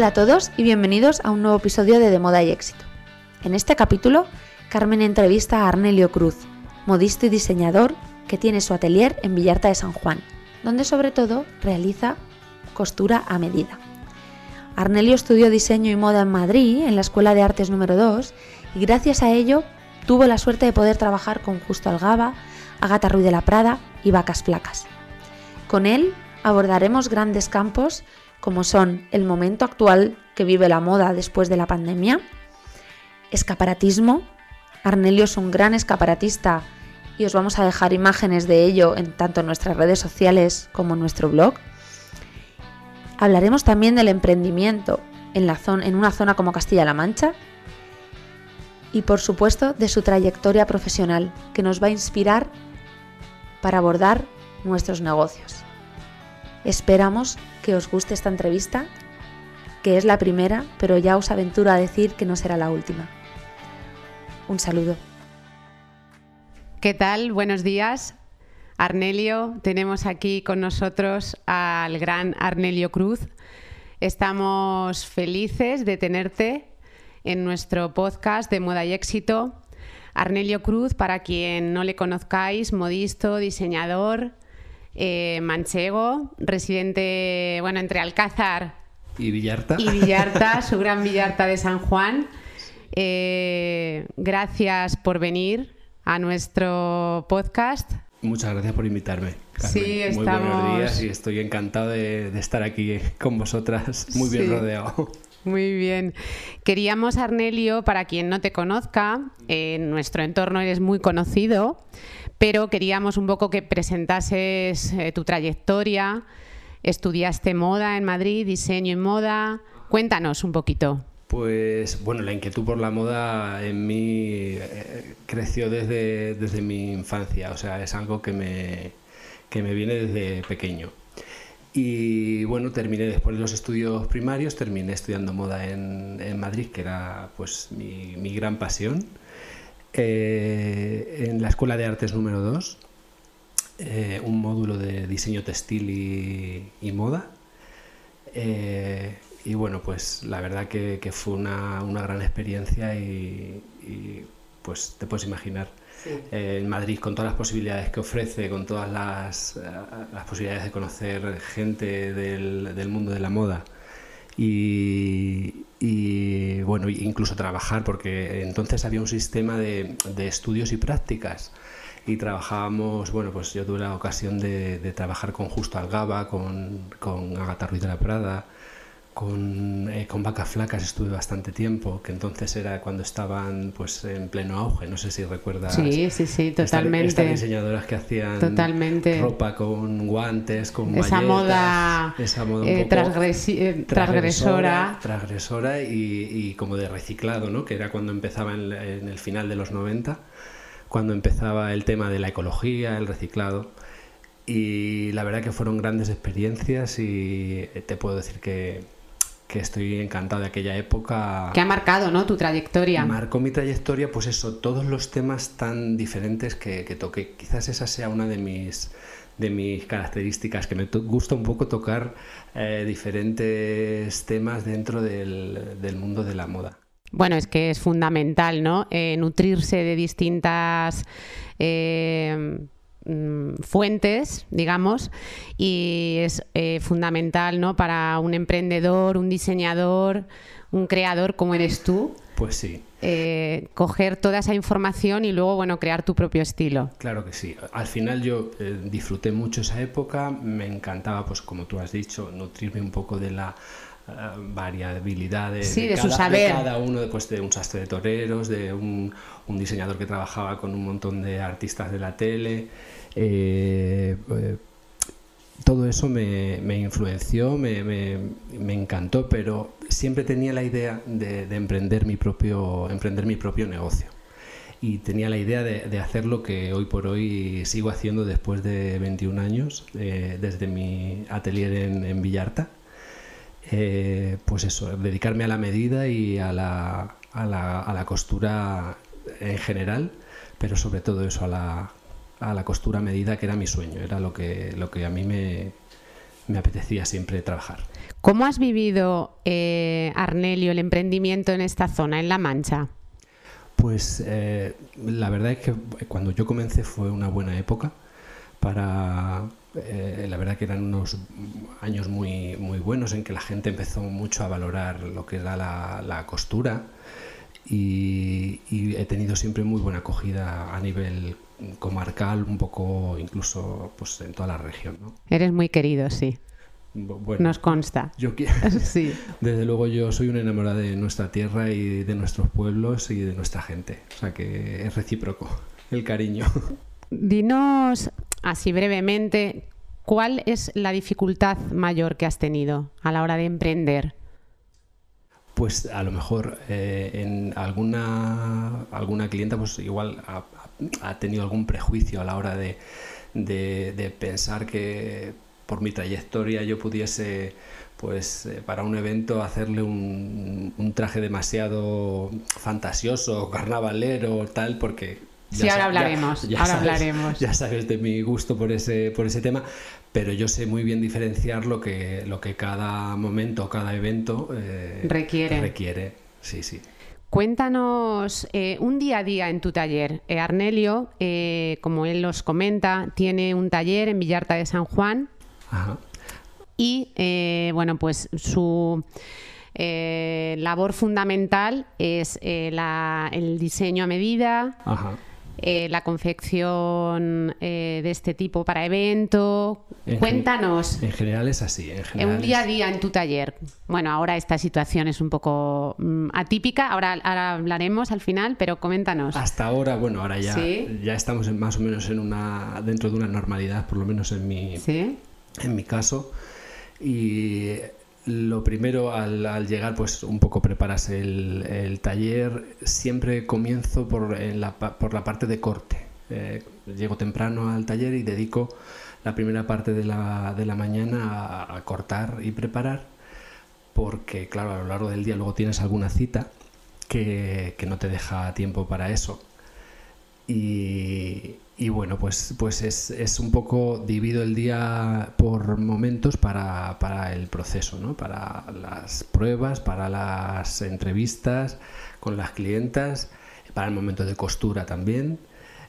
Hola a todos y bienvenidos a un nuevo episodio de De Moda y Éxito. En este capítulo, Carmen entrevista a Arnelio Cruz, modisto y diseñador que tiene su atelier en Villarta de San Juan, donde sobre todo realiza costura a medida. Arnelio estudió diseño y moda en Madrid, en la Escuela de Artes número 2, y gracias a ello tuvo la suerte de poder trabajar con Justo Algaba, Agatha Ruiz de la Prada y Vacas Flacas. Con él abordaremos grandes campos como son el momento actual que vive la moda después de la pandemia, escaparatismo. Arnelio es un gran escaparatista y os vamos a dejar imágenes de ello en tanto en nuestras redes sociales como en nuestro blog. Hablaremos también del emprendimiento en una zona como Castilla-La Mancha y, por supuesto, de su trayectoria profesional que nos va a inspirar para abordar nuestros negocios. Esperamos que os guste esta entrevista, que es la primera, pero ya os aventuro a decir que no será la última. Un saludo. ¿Qué tal? Buenos días, Arnelio. Tenemos aquí con nosotros al gran Arnelio Cruz. Estamos felices de tenerte en nuestro podcast de Moda y Éxito. Arnelio Cruz, para quien no le conozcáis, modisto, diseñador, manchego, residente, entre Alcázar y Villarta. Y Villarta, su gran Villarta de San Juan. Gracias por venir a nuestro podcast. Muchas gracias por invitarme, Carmen. Sí, estamos... Muy buenos días y estoy encantado de estar aquí con vosotras. Muy bien rodeado. Muy bien. Queríamos, Arnelio, para quien no te conozca, en nuestro entorno eres muy conocido, pero queríamos un poco que presentases tu trayectoria. Estudiaste moda en Madrid, diseño y moda. Cuéntanos un poquito. Pues bueno, la inquietud por la moda en mí creció desde mi infancia. O sea, es algo que me viene desde pequeño. Y bueno, terminé después de los estudios primarios, terminé estudiando moda en Madrid, que era pues mi gran pasión, en la Escuela de Artes número 2, un módulo de diseño textil y moda. Y bueno, pues la verdad que fue una gran experiencia y pues te puedes imaginar. Sí. En Madrid, con todas las posibilidades que ofrece, con todas las posibilidades de conocer gente del mundo de la moda y bueno, incluso trabajar, porque entonces había un sistema de estudios y prácticas y trabajábamos, bueno, pues yo tuve la ocasión de trabajar con Justo Algaba, con Agatha Ruiz de la Prada, con Vacas Flacas estuve bastante tiempo, que entonces era cuando estaban pues en pleno auge. No sé si recuerdas. Sí, totalmente. Estas diseñadoras que hacían totalmente ropa con guantes, con malletas. Esa moda un poco transgresora y como de reciclado, ¿no? Que era cuando empezaba en el final de los 90, cuando empezaba el tema de la ecología, el reciclado. Y la verdad que fueron grandes experiencias y te puedo decir que estoy encantado de aquella época. Que ha marcado, ¿no?, tu trayectoria. Marcó mi trayectoria, pues eso, todos los temas tan diferentes que toqué. Quizás esa sea una de mis características, que me gusta un poco tocar diferentes temas dentro del mundo de la moda. Bueno, es que es fundamental, ¿no?, nutrirse de distintas... fuentes, digamos, y es fundamental, ¿no?, para un emprendedor, un diseñador, un creador como eres tú. Pues sí. Coger toda esa información y luego, bueno, crear tu propio estilo. Claro que sí. Al final yo disfruté mucho esa época, me encantaba, pues como tú has dicho, nutrirme un poco de la variabilidad de cada uno, pues, de un sastre de toreros, de un diseñador que trabajaba con un montón de artistas de la tele. Todo eso me influenció, me encantó, pero siempre tenía la idea de emprender mi propio negocio. Y tenía la idea de hacer lo que hoy por hoy sigo haciendo después de 21 años, desde mi atelier en Villarta. Pues eso, dedicarme a la medida y a la costura en general, pero sobre todo eso, a la costura a medida, que era mi sueño, era lo que a mí me me apetecía siempre trabajar. ¿Cómo has vivido, Arnelio, el emprendimiento en esta zona, en La Mancha? Pues la verdad es que cuando yo comencé fue una buena época para... la verdad que eran unos años muy buenos en que la gente empezó mucho a valorar lo que era la costura y he tenido siempre muy buena acogida a nivel comarcal, un poco incluso pues en toda la región, ¿no? Eres muy querido, sí. Bueno, nos consta. Yo quiero, sí. Desde luego yo soy una enamorada de nuestra tierra y de nuestros pueblos y de nuestra gente, o sea que es recíproco el cariño. Dinos así brevemente, ¿cuál es la dificultad mayor que has tenido a la hora de emprender? Pues a lo mejor en alguna clienta pues igual ha tenido algún prejuicio a la hora de pensar que por mi trayectoria yo pudiese pues para un evento hacerle un traje demasiado fantasioso, carnavalero, tal, porque... Sí, ahora hablaremos, ya sabes de mi gusto por ese tema, pero yo sé muy bien diferenciar lo que cada momento, cada evento requiere. Sí, sí. Cuéntanos un día a día en tu taller. Arnelio, como él nos comenta, tiene un taller en Villarta de San Juan. Ajá. Y bueno, pues su... labor fundamental es el diseño a medida. Ajá. La confección de este tipo para evento. Cuéntanos. En general es así. Un día a día en tu taller. Bueno, ahora esta situación es un poco atípica, ahora hablaremos al final, pero coméntanos. Hasta ahora, bueno, ahora ya, ¿sí? Ya estamos más o menos dentro de una normalidad, por lo menos en mi, ¿sí? En mi caso. Y... Lo primero al llegar, pues un poco preparas el taller. Siempre comienzo por la parte de corte. Llego temprano al taller y dedico la primera parte de la mañana a cortar y preparar, porque claro, a lo largo del día luego tienes alguna cita que no te deja tiempo para eso. Y bueno, pues es un poco, divido el día por momentos para el proceso, ¿no? Para las pruebas, para las entrevistas con las clientas, para el momento de costura también.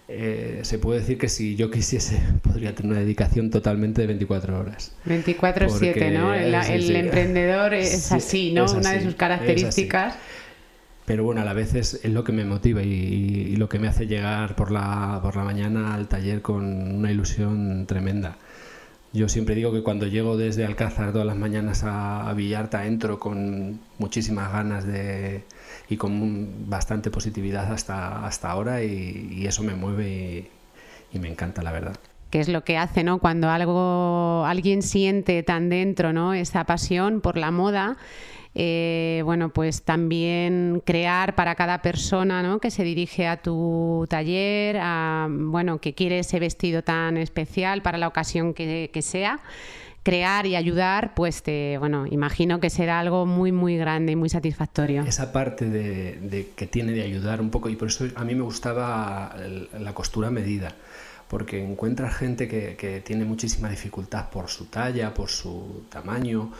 Se puede decir que si yo quisiese podría tener una dedicación totalmente de 24 horas. 24/7, ¿no? El emprendedor es sí, así, ¿no? Es así, una de sus características. Pero bueno, a la vez es lo que me motiva y lo que me hace llegar por la mañana al taller con una ilusión tremenda. Yo siempre digo que cuando llego desde Alcázar todas las mañanas a Villarta entro con muchísimas ganas y con bastante positividad hasta ahora y eso me mueve y me encanta, la verdad. Que es lo que hace, ¿no? Cuando alguien siente tan dentro, ¿no? Esa pasión por la moda. Bueno, pues también crear para cada persona, ¿no? Que se dirige a tu taller, bueno, que quiere ese vestido tan especial para la ocasión que sea, crear y ayudar, pues bueno, imagino que será algo muy grande y muy satisfactorio. Esa parte de que tiene de ayudar un poco, y por eso a mí me gustaba la costura a medida, porque encuentras gente que tiene muchísima dificultad por su talla, por su tamaño,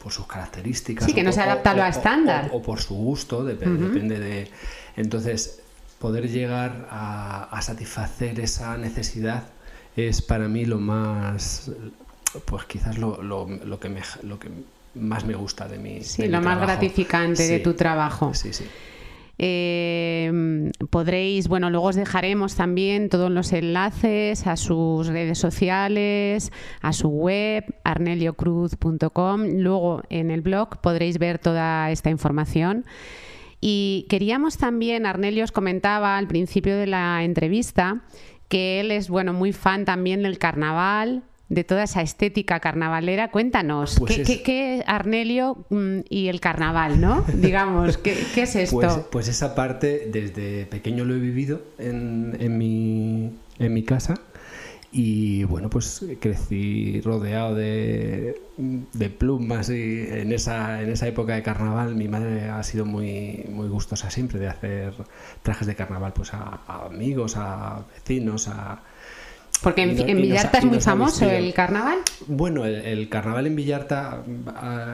por sus características. Sí, que no se adapta a estándar. O por su gusto, depende de... Entonces, poder llegar a satisfacer esa necesidad es para mí lo más... Pues quizás lo que más me gusta de mi trabajo. Sí, lo más gratificante de tu trabajo. Sí, sí. Podréis, bueno, luego os dejaremos también todos los enlaces a sus redes sociales, a su web, arneliocruz.com. Luego en el blog podréis ver toda esta información. Y queríamos también, Arnelio os comentaba al principio de la entrevista que él es, bueno, muy fan también del carnaval, de toda esa estética carnavalera. Cuéntanos, pues ¿qué Arnelio y el carnaval, ¿no? Digamos, ¿qué es esto? Pues esa parte desde pequeño lo he vivido en mi casa y bueno, pues crecí rodeado de plumas y en esa época de carnaval mi madre ha sido muy gustosa siempre de hacer trajes de carnaval pues a amigos, a vecinos, a Porque en Villarta es muy famoso el carnaval. Bueno, el carnaval en Villarta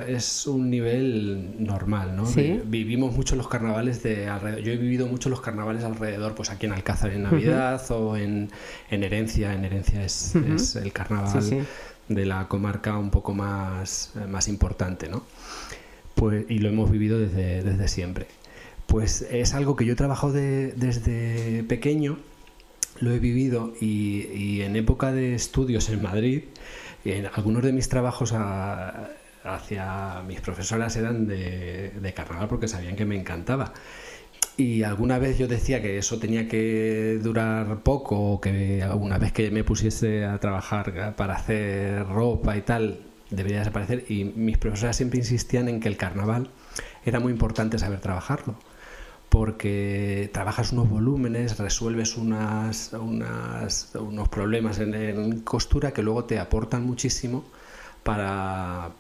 es un nivel normal, ¿no? ¿Sí? Vivimos mucho los carnavales de alrededor. Yo he vivido mucho los carnavales alrededor, pues aquí en Alcázar en Navidad, o en Herencia. En Herencia es el carnaval de la comarca un poco más importante, ¿no? Pues, y lo hemos vivido desde siempre. Pues es algo que yo he trabajado desde pequeño, lo he vivido, y en época de estudios en Madrid, en algunos de mis trabajos hacia mis profesoras eran de carnaval, porque sabían que me encantaba. Y alguna vez yo decía que eso tenía que durar poco, o que una vez que me pusiese a trabajar para hacer ropa y tal, debería desaparecer. Y mis profesoras siempre insistían en que el carnaval era muy importante saber trabajarlo, porque trabajas unos volúmenes, resuelves unos problemas en costura que luego te aportan muchísimo para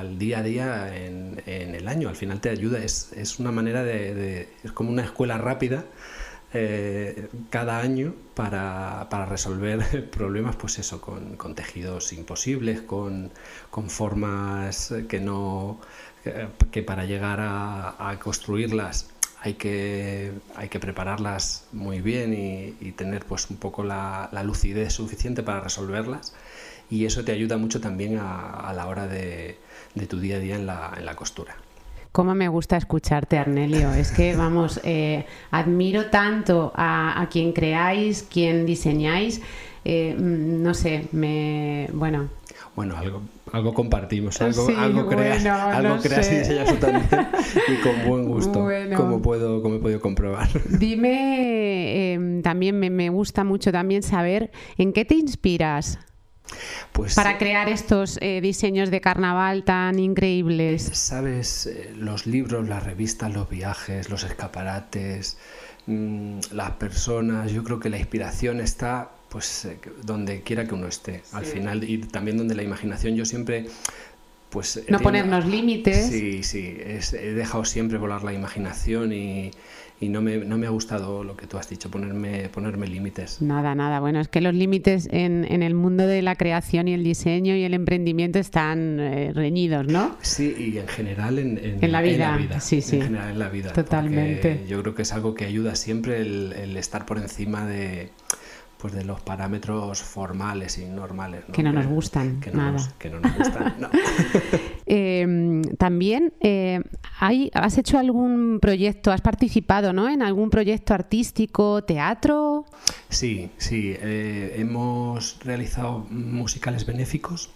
el día a día en el año. Al final te ayuda, es una manera es como una escuela rápida cada año para resolver problemas, pues eso, con tejidos imposibles, con formas que no, que para llegar a construirlas hay que prepararlas muy bien y tener pues un poco la lucidez suficiente para resolverlas. Y eso te ayuda mucho también a la hora de tu día a día en la costura. Cómo me gusta escucharte, Arnelio. Es que, vamos, admiro tanto a quien creáis, quien diseñáis. No sé, Bueno, algo compartimos, algo creas y diseñas totalmente y con buen gusto, como he podido comprobar. Dime, también me gusta mucho también saber en qué te inspiras. Pues, para crear estos diseños de carnaval tan increíbles. Sabes, los libros, las revistas, los viajes, los escaparates, las personas. Yo creo que la inspiración está pues donde quiera que uno esté, al final, y también donde la imaginación. Yo siempre, pues, no ponernos límites. Sí, he dejado siempre volar la imaginación y no me ha gustado lo que tú has dicho, ponerme límites. Nada. Bueno, es que los límites en el mundo de la creación y el diseño y el emprendimiento están reñidos, ¿no? Sí, y en general en la vida. Sí. En general en la vida. Totalmente. Yo creo que es algo que ayuda siempre el estar por encima de los parámetros formales y normales, ¿no? Que no nos gustan. Que no nos gustan, no. También has hecho algún proyecto, has participado, ¿no?, en algún proyecto artístico, teatro. Sí. Hemos realizado musicales benéficos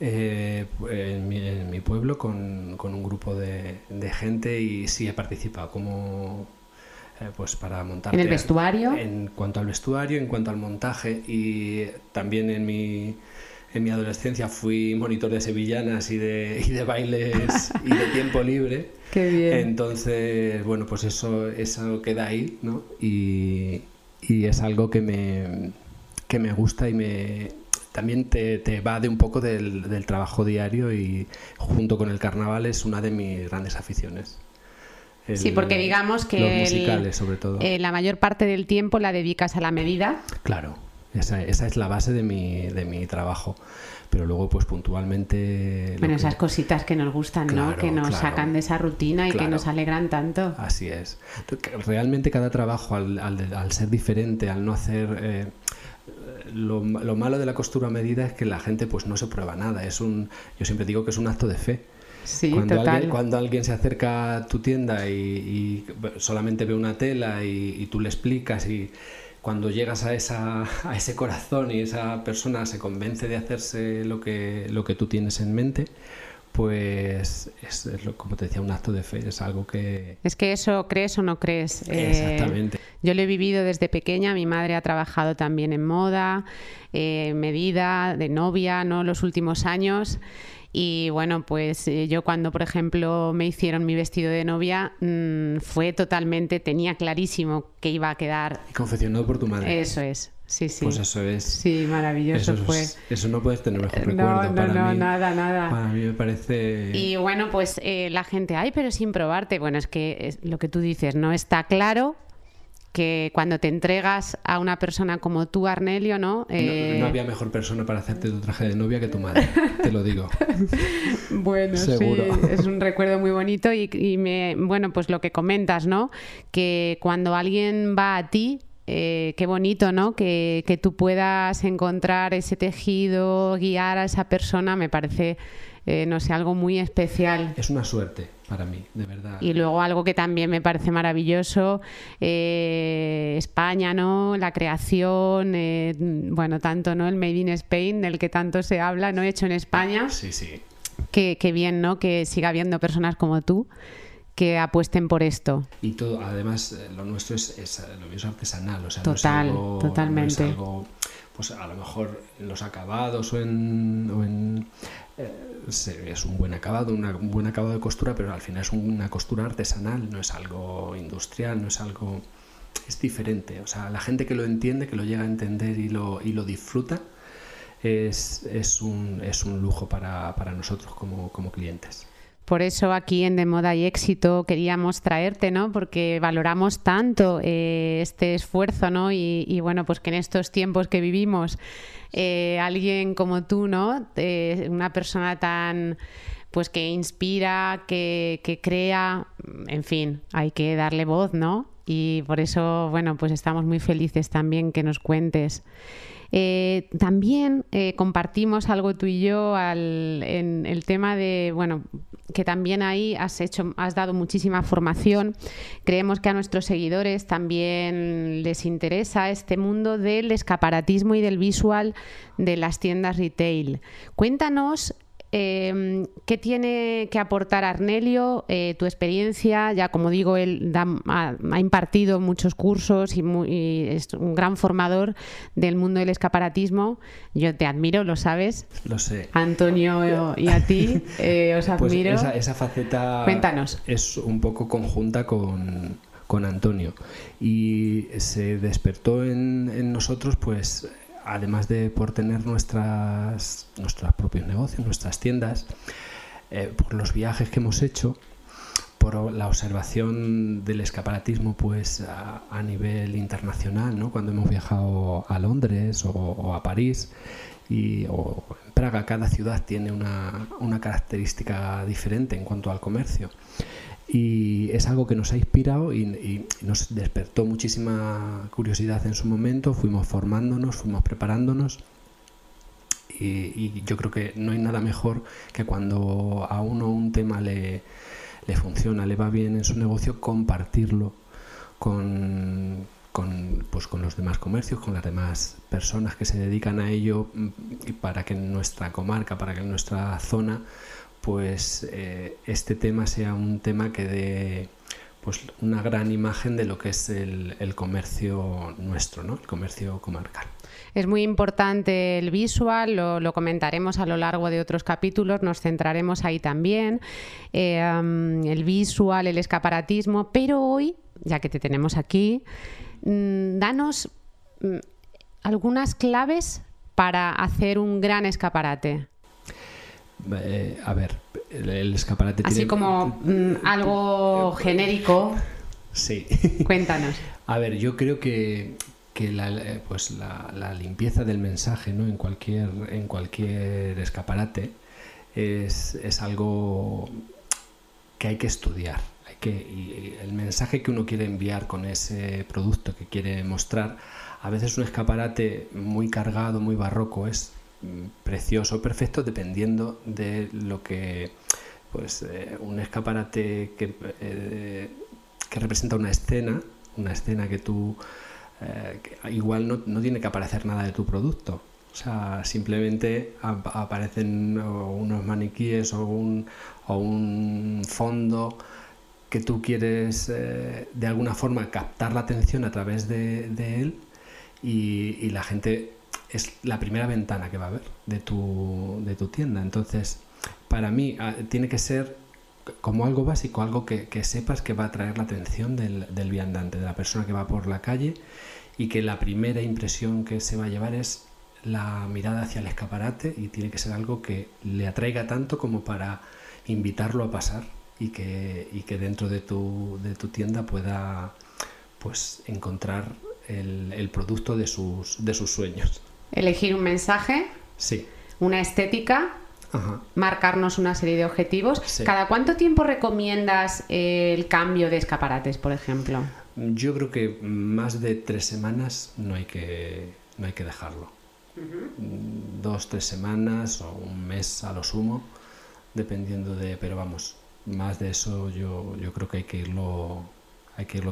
en mi pueblo con un grupo de gente, y sí he participado como... pues para montar en el vestuario, en cuanto al vestuario, en cuanto al montaje, y también en mi adolescencia fui monitor de sevillanas y de bailes y de tiempo libre. Qué bien. Entonces, bueno, pues eso queda ahí, ¿no? Y es algo que me gusta, y también te va de un poco del trabajo diario, y junto con el carnaval es una de mis grandes aficiones. Sí, porque digamos que los musicales, sobre todo. La mayor parte del tiempo la dedicas a la medida. Claro, esa es la base de mi trabajo. Pero luego, pues puntualmente... Bueno, esas cositas que nos gustan, claro, ¿no? Que nos sacan de esa rutina y que nos alegran tanto. Así es. Realmente cada trabajo, al ser diferente, al no hacer... Lo malo de la costura a medida es que la gente pues no se prueba nada. Yo siempre digo que es un acto de fe. Sí, cuando alguien se acerca a tu tienda y solamente ve una tela y tú le explicas, y cuando llegas a ese corazón y esa persona se convence de hacerse lo que tú tienes en mente, pues es como te decía, un acto de fe, es algo que... Es que eso, crees o no crees. Exactamente. Yo lo he vivido desde pequeña. Mi madre ha trabajado también en moda, medida, de novia, ¿no?, los últimos años. Y bueno, pues yo cuando, por ejemplo, me hicieron mi vestido de novia, tenía clarísimo que iba a quedar... Y confeccionado por tu madre. Eso es, sí. Pues eso es. Sí, maravilloso fue. Eso no puedes tener mejor recuerdo. No, nada. Para mí me parece... Y bueno, pues la gente, pero sin probarte. Bueno, es que lo que tú dices, no está claro... que cuando te entregas a una persona como tú, Arnelio, ¿no? No había mejor persona para hacerte tu traje de novia que tu madre, te lo digo. Bueno, seguro. Sí, es un recuerdo muy bonito y bueno, pues lo que comentas, ¿no? Que cuando alguien va a ti, qué bonito, ¿no? Que tú puedas encontrar ese tejido, guiar a esa persona, me parece, no sé, algo muy especial. Es una suerte para mí, de verdad. Y luego algo que también me parece maravilloso, España, ¿no? La creación, bueno, tanto, ¿no? El Made in Spain, del que tanto se habla, ¿no? Hecho en España. Sí, sí. Qué bien, ¿no? Que siga habiendo personas como tú que apuesten por esto. Y todo, además, lo nuestro es lo mismo artesanal, o sea, total, no es algo, totalmente. No es algo, pues a lo mejor en los acabados es un buen acabado, un buen acabado de costura, pero al final es una costura artesanal, no es algo industrial, no es algo, es diferente. O sea, la gente que lo entiende, que lo llega a entender y lo disfruta, es un lujo para nosotros como clientes. Por eso aquí en De Moda y Éxito queríamos traerte, ¿no? Porque valoramos tanto este esfuerzo, ¿no? Y bueno, pues que en estos tiempos que vivimos, alguien como tú, ¿no? Una persona tan, pues que inspira, que crea, en fin, hay que darle voz, ¿no? Y por eso, bueno, pues estamos muy felices también que nos cuentes. También compartimos algo tú y yo en el tema de, bueno, que también ahí has dado muchísima formación. Creemos que a nuestros seguidores también les interesa este mundo del escaparatismo y del visual de las tiendas retail. Cuéntanos qué tiene que aportar Arnelio, tu experiencia. Ya como digo, él ha impartido muchos cursos y es un gran formador del mundo del escaparatismo. Yo te admiro, lo sabes. Lo sé. Antonio y a ti, os admiro. Pues esa faceta. Cuéntanos. Es un poco conjunta con Antonio y se despertó en nosotros, pues, además de por tener nuestros propios negocios, nuestras tiendas, por los viajes que hemos hecho, por la observación del escaparatismo, pues a nivel internacional, ¿no? Cuando hemos viajado a Londres o a París o en Praga, cada ciudad tiene una característica diferente en cuanto al comercio. Y es algo que nos ha inspirado y nos despertó muchísima curiosidad en su momento. Fuimos formándonos, fuimos preparándonos y yo creo que no hay nada mejor que cuando a uno un tema le funciona, le va bien en su negocio, compartirlo con los demás comercios, con las demás personas que se dedican a ello, para que en nuestra comarca, para que en nuestra zona, pues este tema sea un tema que dé, pues, una gran imagen de lo que es el comercio nuestro, ¿no? El comercio comarcal. Es muy importante el visual, lo comentaremos a lo largo de otros capítulos, nos centraremos ahí también, el visual, el escaparatismo, pero hoy, ya que te tenemos aquí, danos algunas claves para hacer un gran escaparate. A ver, el escaparate tiene... Así como algo genérico. Sí. Cuéntanos. A ver, yo creo que la limpieza del mensaje, ¿no? En cualquier escaparate es algo que hay que estudiar. Y el mensaje que uno quiere enviar con ese producto que quiere mostrar, a veces un escaparate muy cargado, muy barroco, es precioso, perfecto, dependiendo de lo que, pues, un escaparate que representa una escena que tú, que igual no tiene que aparecer nada de tu producto. O sea, simplemente aparecen unos maniquíes o un fondo que tú quieres, de alguna forma, captar la atención a través de él, y la gente es la primera ventana que va a ver de tu tienda. Entonces, para mí, tiene que ser como algo básico, algo que sepas que va a atraer la atención del viandante, de la persona que va por la calle, y que la primera impresión que se va a llevar es la mirada hacia el escaparate, y tiene que ser algo que le atraiga tanto como para invitarlo a pasar y que dentro de tu tienda pueda pues encontrar el producto de sus sueños. Elegir un mensaje, sí, una estética, ajá, marcarnos una serie de objetivos. Sí. ¿Cada cuánto tiempo recomiendas el cambio de escaparates, por ejemplo? Yo creo que más de 3 semanas no hay que dejarlo. Uh-huh. 2, 3 semanas o un mes a lo sumo, dependiendo de... Pero vamos, más de eso yo creo que hay que irlo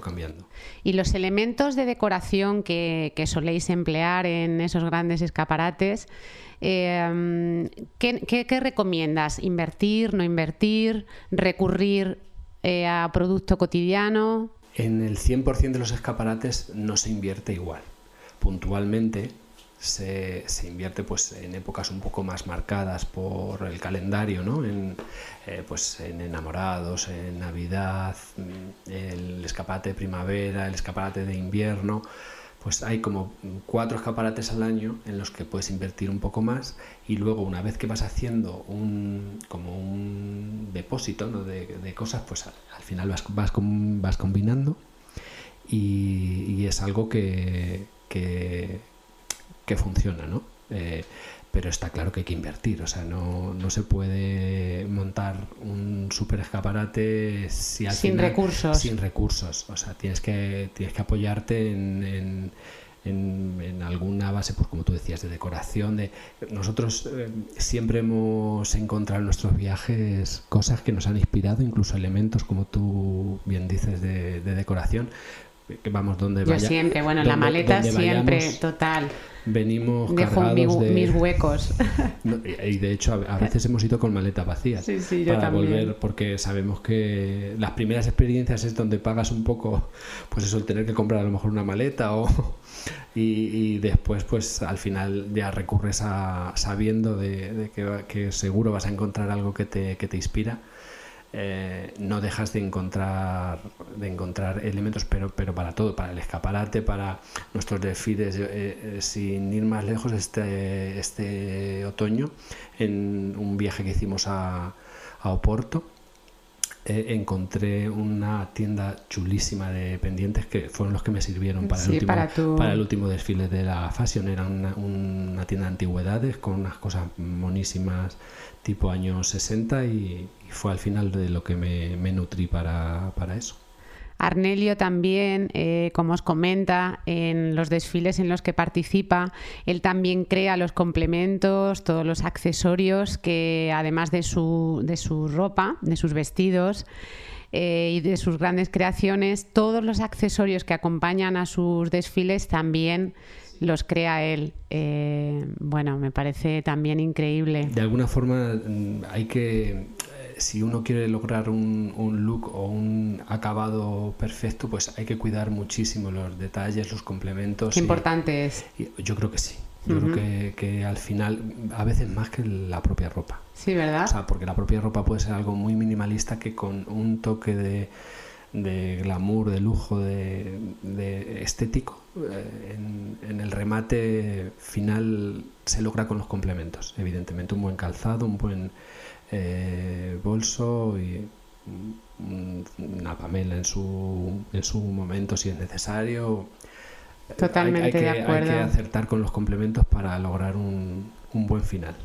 cambiando. ¿Y los elementos de decoración que soléis emplear en esos grandes escaparates, ¿qué recomiendas? ¿Invertir, no invertir? ¿Recurrir a producto cotidiano? En el 100% de los escaparates no se invierte igual. Puntualmente se invierte pues en épocas un poco más marcadas por el calendario, ¿no? Pues en enamorados, en Navidad, el escaparate de primavera, el escaparate de invierno. Pues hay como 4 escaparates al año en los que puedes invertir un poco más, y luego una vez que vas haciendo como un depósito, ¿no? de cosas, pues al final vas combinando, y es algo que funciona, ¿no? Pero está claro que hay que invertir, o sea, no se puede montar un super escaparate sin recursos, o sea, tienes que apoyarte en alguna base, pues como tú decías, de decoración. Nosotros siempre hemos encontrado en nuestros viajes cosas que nos han inspirado, incluso elementos, como tú bien dices, de decoración. Que vamos, donde vaya, yo siempre, bueno, en la maleta siempre, vayamos, total. Venimos cargados mis huecos. No, y de hecho a veces hemos ido con maleta vacía, sí, para volver, porque sabemos que las primeras experiencias es donde pagas un poco, pues eso, el tener que comprar a lo mejor una maleta y después pues al final ya recurres a sabiendo de que seguro vas a encontrar algo que te inspira. No dejas de encontrar elementos, pero para todo, para el escaparate, para nuestros desfiles. Sin ir más lejos, este otoño, en un viaje que hicimos a Oporto, encontré una tienda chulísima de pendientes que fueron los que me sirvieron para el último desfile de la Fashion. Era una tienda de antigüedades con unas cosas monísimas tipo años 60, y fue al final de lo que me nutrí para eso. Arnelio también, como os comenta, en los desfiles en los que participa, él también crea los complementos, todos los accesorios que, además de su ropa, de sus vestidos y de sus grandes creaciones, todos los accesorios que acompañan a sus desfiles también los crea él. Bueno, me parece también increíble. De alguna forma hay que... Si uno quiere lograr un look o un acabado perfecto, pues hay que cuidar muchísimo los detalles, los complementos. Qué importante es. Yo creo que sí. Yo creo que al final, a veces más que la propia ropa. Sí, ¿verdad? O sea, porque la propia ropa puede ser algo muy minimalista que con un toque de glamour, de lujo, de estético, en el remate final se logra con los complementos. Evidentemente, un buen calzado, un buen bolso y una pamela en su momento, si es necesario. Totalmente de acuerdo. Hay que acertar con los complementos para lograr un buen final.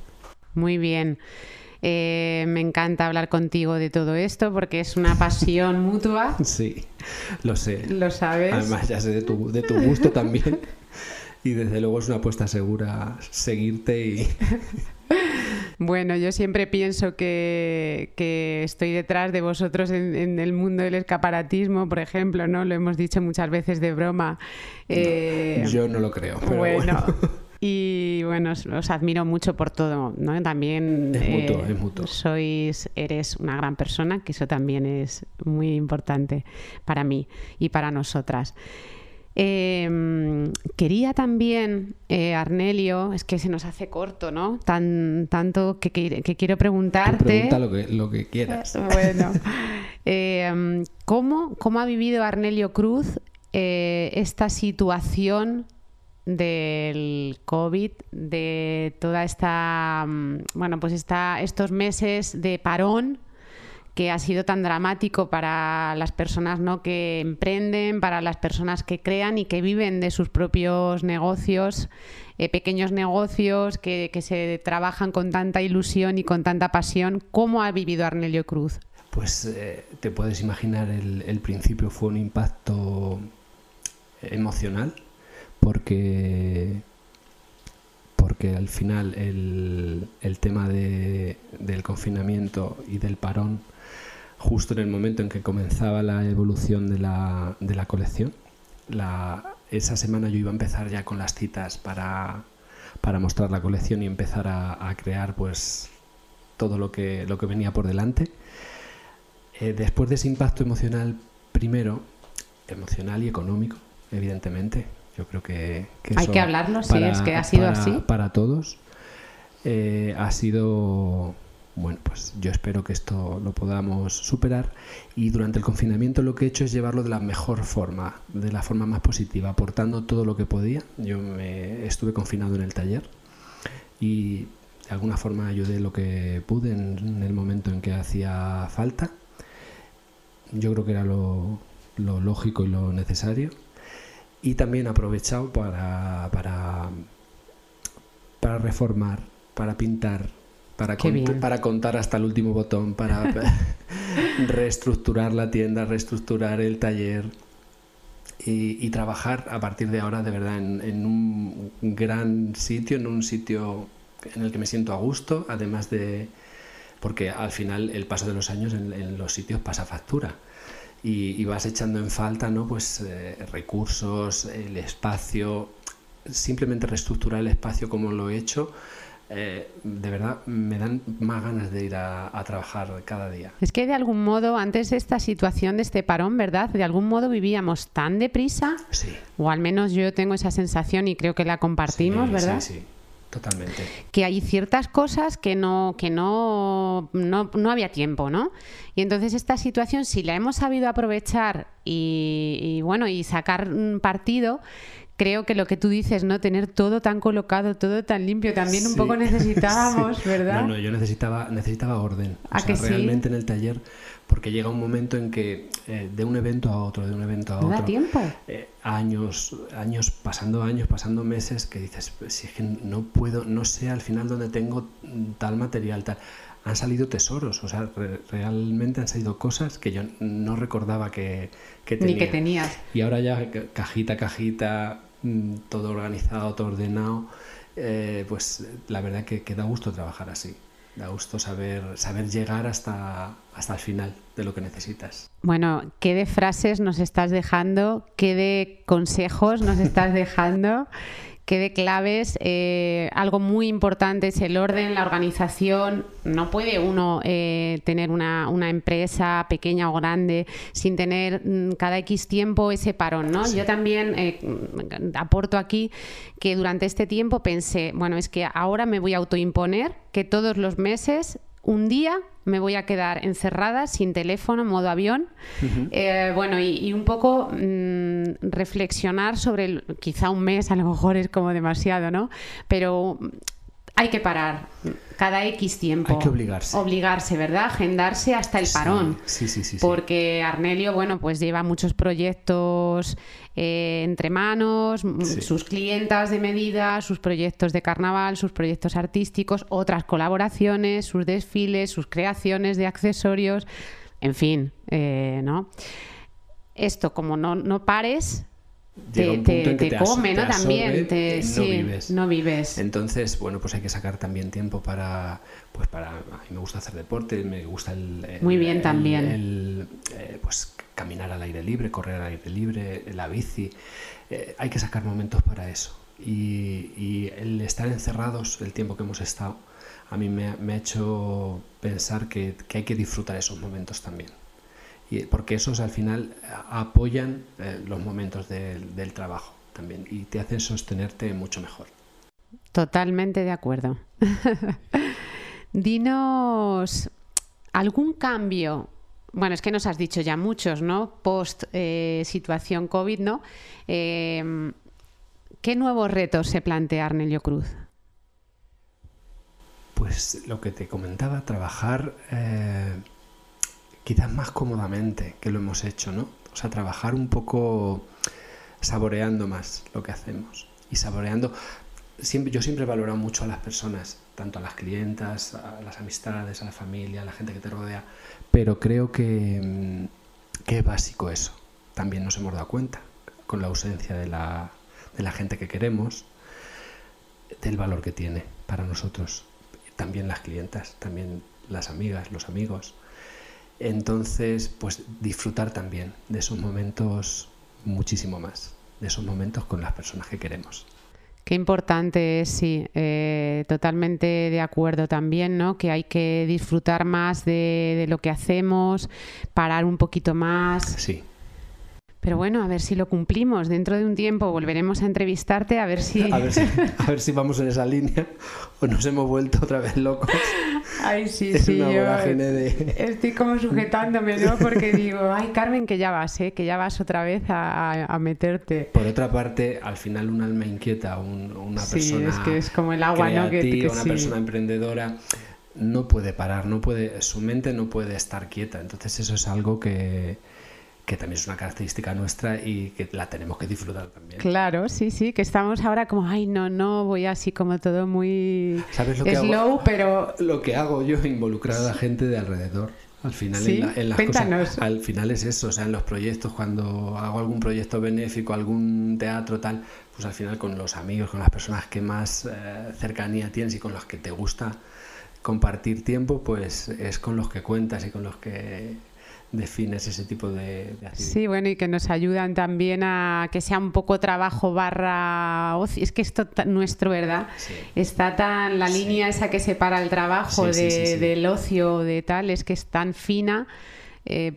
Muy bien. Me encanta hablar contigo de todo esto porque es una pasión mutua. Sí, lo sé. Lo sabes. Además, ya sé de tu gusto también. Y desde luego es una apuesta segura seguirte y... Bueno, yo siempre pienso que estoy detrás de vosotros en el mundo del escaparatismo, por ejemplo, ¿no? Lo hemos dicho muchas veces de broma. Yo no lo creo, pero bueno. Y bueno, os admiro mucho por todo, ¿no? También es mutuo. Eres una gran persona, que eso también es muy importante para mí y para nosotras. Quería también, Arnelio, es que se nos hace corto, ¿no? Tanto que quiero preguntarte. Pregunta lo que quieras. Bueno, ¿cómo ha vivido Arnelio Cruz esta situación del COVID, de toda estos meses de parón que ha sido tan dramático para las personas, ¿no?, que emprenden, para las personas que crean y que viven de sus propios negocios, pequeños negocios que se trabajan con tanta ilusión y con tanta pasión. ¿Cómo ha vivido Arnelio Cruz? Pues te puedes imaginar, el principio fue un impacto emocional, porque al final el tema del confinamiento y del parón, justo en el momento en que comenzaba la evolución de la colección, esa semana yo iba a empezar ya con las citas para mostrar la colección y empezar a crear pues todo lo que venía por delante. Después de ese impacto emocional, primero, emocional y económico, evidentemente. Yo creo que hay que hablarlo, sí, es que ha sido así. Para todos ha sido... Bueno, pues yo espero que esto lo podamos superar, y durante el confinamiento lo que he hecho es llevarlo de la mejor forma, de la forma más positiva, aportando todo lo que podía. Yo me estuve confinado en el taller y de alguna forma ayudé lo que pude en el momento en que hacía falta. Yo creo que era lo lógico y lo necesario. Y también aprovechado para reformar, para pintar, para contar hasta el último botón, para reestructurar la tienda, reestructurar el taller y trabajar a partir de ahora de verdad en un gran sitio, en un sitio en el que me siento a gusto, además de... porque al final el paso de los años en los sitios pasa factura. Y vas echando en falta, ¿no?, pues recursos, el espacio. Simplemente reestructurar el espacio como lo he hecho, de verdad me dan más ganas de ir a trabajar cada día. Es que de algún modo, antes de esta situación, de este parón, ¿verdad?, de algún modo vivíamos tan deprisa, sí, o al menos yo tengo esa sensación y creo que la compartimos, sí, ¿verdad? Sí, sí. Totalmente. Que hay ciertas cosas que no había tiempo, ¿no? Y entonces esta situación, si la hemos sabido aprovechar y sacar partido, creo que lo que tú dices, ¿no?, tener todo tan colocado, todo tan limpio, también sí, un poco necesitábamos, sí, ¿verdad? No, yo necesitaba orden. O sea, realmente sí, en el taller, porque llega un momento en que de un evento a otro, no da tiempo. Años pasando meses, que dices, si es que no puedo, no sé al final dónde tengo tal material, tal. Han salido tesoros, o sea, realmente han salido cosas que yo no recordaba que tenía. Ni que tenías. Y ahora ya cajita, todo organizado, todo ordenado, pues la verdad que da gusto trabajar así. Da gusto saber llegar hasta el final de lo que necesitas. Bueno, qué de frases nos estás dejando, qué de consejos nos estás dejando, qué de claves. Algo muy importante es el orden, la organización. No puede uno tener una empresa pequeña o grande sin tener cada X tiempo ese parón, ¿no? Sí. Yo también aporto aquí que durante este tiempo pensé, bueno, es que ahora me voy a autoimponer que todos los meses un día me voy a quedar encerrada, sin teléfono, modo avión. Uh-huh. Y un poco reflexionar sobre... quizá un mes a lo mejor es como demasiado, ¿no? Pero hay que parar cada X tiempo. Hay que obligarse. Obligarse, ¿verdad? Agendarse hasta el parón. Sí. Porque Arnelio, bueno, pues lleva muchos proyectos entre manos, sí, sus clientas de medida, sus proyectos de carnaval, sus proyectos artísticos, otras colaboraciones, sus desfiles, sus creaciones de accesorios, en fin, ¿no? Esto, como no pares... Llega un punto en que te come, ¿no? También no vives. Entonces, bueno, pues hay que sacar también tiempo para a mí me gusta hacer deporte, me gusta pues caminar al aire libre, correr al aire libre, la bici. Hay que sacar momentos para eso. Y el estar encerrados, el tiempo que hemos estado, a mí me ha hecho pensar que hay que disfrutar esos momentos también. Porque esos al final apoyan los momentos del trabajo también y te hacen sostenerte mucho mejor. Totalmente de acuerdo. Dinos algún cambio. Bueno, es que nos has dicho ya muchos, ¿no? Post situación COVID, ¿no? ¿Qué nuevos retos se plantea Arnelio Cruz? Pues lo que te comentaba, trabajar quizás más cómodamente que lo hemos hecho, ¿no? O sea, trabajar un poco saboreando más lo que hacemos. Y saboreando, yo siempre he valorado mucho a las personas, tanto a las clientas, a las amistades, a la familia, a la gente que te rodea, pero creo que es básico eso. También nos hemos dado cuenta, con la ausencia de la gente que queremos, del valor que tiene para nosotros. También las clientas, también las amigas, los amigos. Entonces, pues disfrutar también de esos momentos muchísimo más, de esos momentos con las personas que queremos. Qué importante es, sí, totalmente de acuerdo también, ¿no? Que hay que disfrutar más de lo que hacemos, parar un poquito más. Sí. Pero bueno, a ver si lo cumplimos. Dentro de un tiempo volveremos a entrevistarte, a ver si vamos en esa línea o nos hemos vuelto otra vez locos. Ay, sí, en sí, yo estoy como sujetándome, ¿no? Porque digo, ay, Carmen, que ya vas, ¿eh? Que ya vas otra vez a meterte. Por otra parte, al final un alma inquieta, una persona... Sí, es que es como el agua, creativa, ¿no? Que una persona emprendedora no puede parar, su mente no puede estar quieta. Entonces eso es algo que también es una característica nuestra y que la tenemos que disfrutar también. Claro, sí, sí, que estamos ahora como, ay, no, voy así como todo muy slow, pero... Lo que hago yo es involucrar a la gente de alrededor. Al final, ¿sí? en las cosas, al final es eso, o sea, en los proyectos, cuando hago algún proyecto benéfico, algún teatro, tal, pues al final con los amigos, con las personas que más cercanía tienes y con las que te gusta compartir tiempo, pues es con los que cuentas y con los que... defines ese tipo de actividades. Sí, bueno, y que nos ayudan también a que sea un poco trabajo barra ocio. Es que esto nuestro, ¿verdad? Sí. Está tan la línea esa que separa el trabajo del ocio, de tal, es que es tan fina,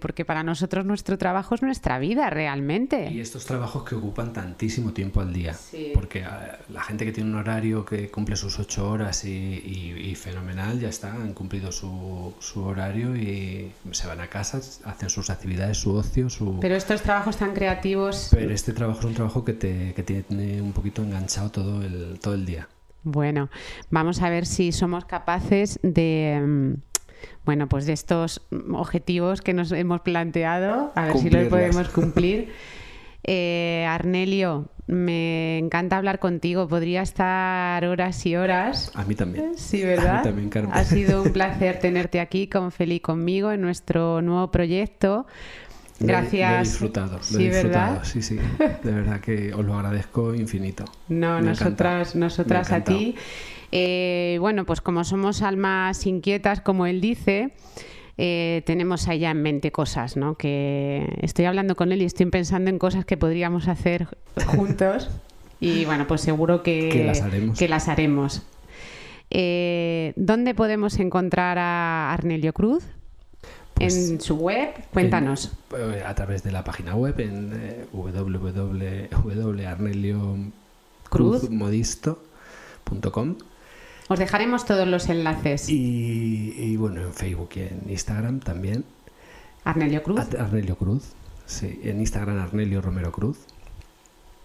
porque para nosotros nuestro trabajo es nuestra vida realmente. Y estos trabajos que ocupan tantísimo tiempo al día, porque la gente que tiene un horario que cumple sus 8 horas y fenomenal, ya está, han cumplido su horario y se van a casa, hacen sus actividades, su ocio, su... Pero estos trabajos tan creativos... Pero este trabajo es un trabajo que tiene un poquito enganchado todo el día. Bueno, vamos a ver si somos capaces de... Bueno, pues de estos objetivos que nos hemos planteado, a ver si los podemos cumplir. Arnelio, me encanta hablar contigo. Podría estar horas y horas. A mí también. Sí, ¿verdad? A mí también, Carmen. Ha sido un placer tenerte aquí con Feli y conmigo en nuestro nuevo proyecto. Gracias. Lo he disfrutado, ¿verdad? Sí. De verdad que os lo agradezco infinito. No, nosotras a ti. Bueno, pues como somos almas inquietas, como él dice, tenemos allá en mente cosas, ¿no? Que estoy hablando con él y estoy pensando en cosas que podríamos hacer juntos y bueno, pues seguro que las haremos. ¿Dónde podemos encontrar a Arnelio Cruz? Pues en su web, cuéntanos. A través de la página web en www.arneliocruzmodisto.com. Os dejaremos todos los enlaces. Y bueno, en Facebook y en Instagram también. Arnelio Cruz. Arnelio Cruz, sí. En Instagram, Arnelio Romero Cruz.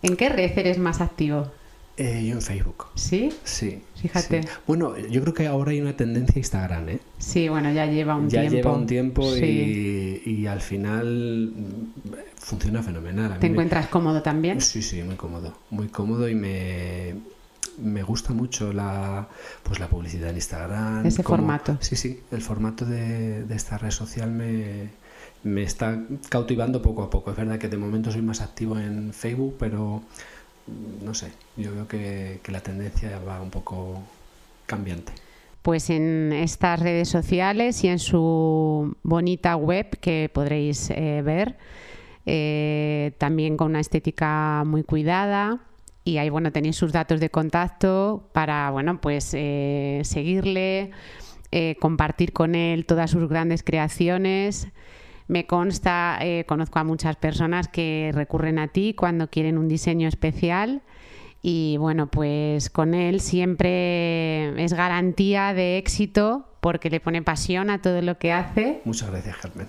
¿En qué red eres más activo? Yo en Facebook. ¿Sí? Sí. Fíjate. Sí. Bueno, yo creo que ahora hay una tendencia a Instagram, ¿eh? Sí, bueno, ya lleva un tiempo. Ya lleva un tiempo y al final funciona fenomenal. ¿Te encuentras cómodo también? Sí, muy cómodo. Muy cómodo y me gusta mucho la publicidad en Instagram. Ese formato. Sí, el formato de esta red social me está cautivando poco a poco. Es verdad que de momento soy más activo en Facebook, pero no sé, yo veo que la tendencia va un poco cambiante. Pues en estas redes sociales y en su bonita web que podréis ver, también con una estética muy cuidada. Y ahí, bueno, tenéis sus datos de contacto para, bueno, pues seguirle, compartir con él todas sus grandes creaciones. Me consta, conozco a muchas personas que recurren a ti cuando quieren un diseño especial y, bueno, pues con él siempre es garantía de éxito porque le pone pasión a todo lo que hace. Muchas gracias, Carmen,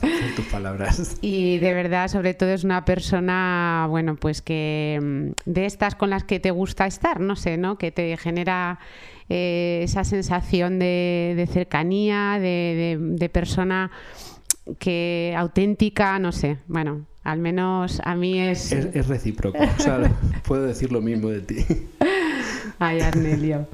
por tus palabras. Y de verdad, sobre todo, es una persona, bueno, pues que de estas con las que te gusta estar, no sé, ¿no? Que te genera esa sensación de cercanía, de persona que auténtica, no sé, bueno, al menos a mí es recíproco, o sea, puedo decir lo mismo de ti. Ay, Arnelio,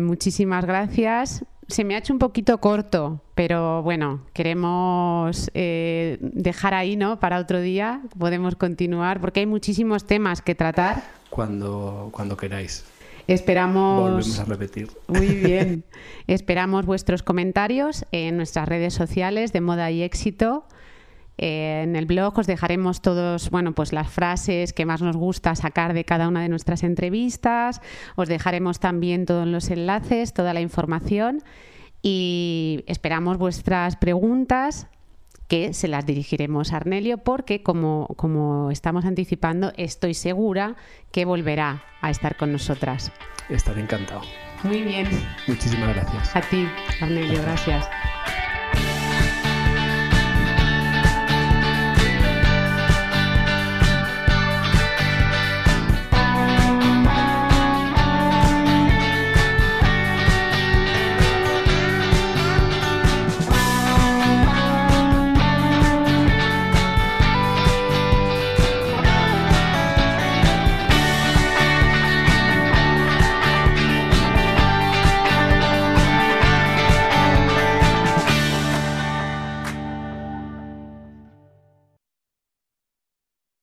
muchísimas gracias. Se me ha hecho un poquito corto, pero bueno, queremos dejar ahí, ¿no? Para otro día podemos continuar, porque hay muchísimos temas que tratar. Cuando queráis. Esperamos... Volvemos a repetir. Muy bien. Esperamos vuestros comentarios en nuestras redes sociales de Moda y Éxito. En el blog os dejaremos todos, bueno, pues las frases que más nos gusta sacar de cada una de nuestras entrevistas. Os dejaremos también todos los enlaces, toda la información, y esperamos vuestras preguntas, que se las dirigiremos a Arnelio, porque como estamos anticipando, estoy segura que volverá a estar con nosotras. Estaré encantado. Muy bien. Muchísimas gracias. A ti, Arnelio, gracias.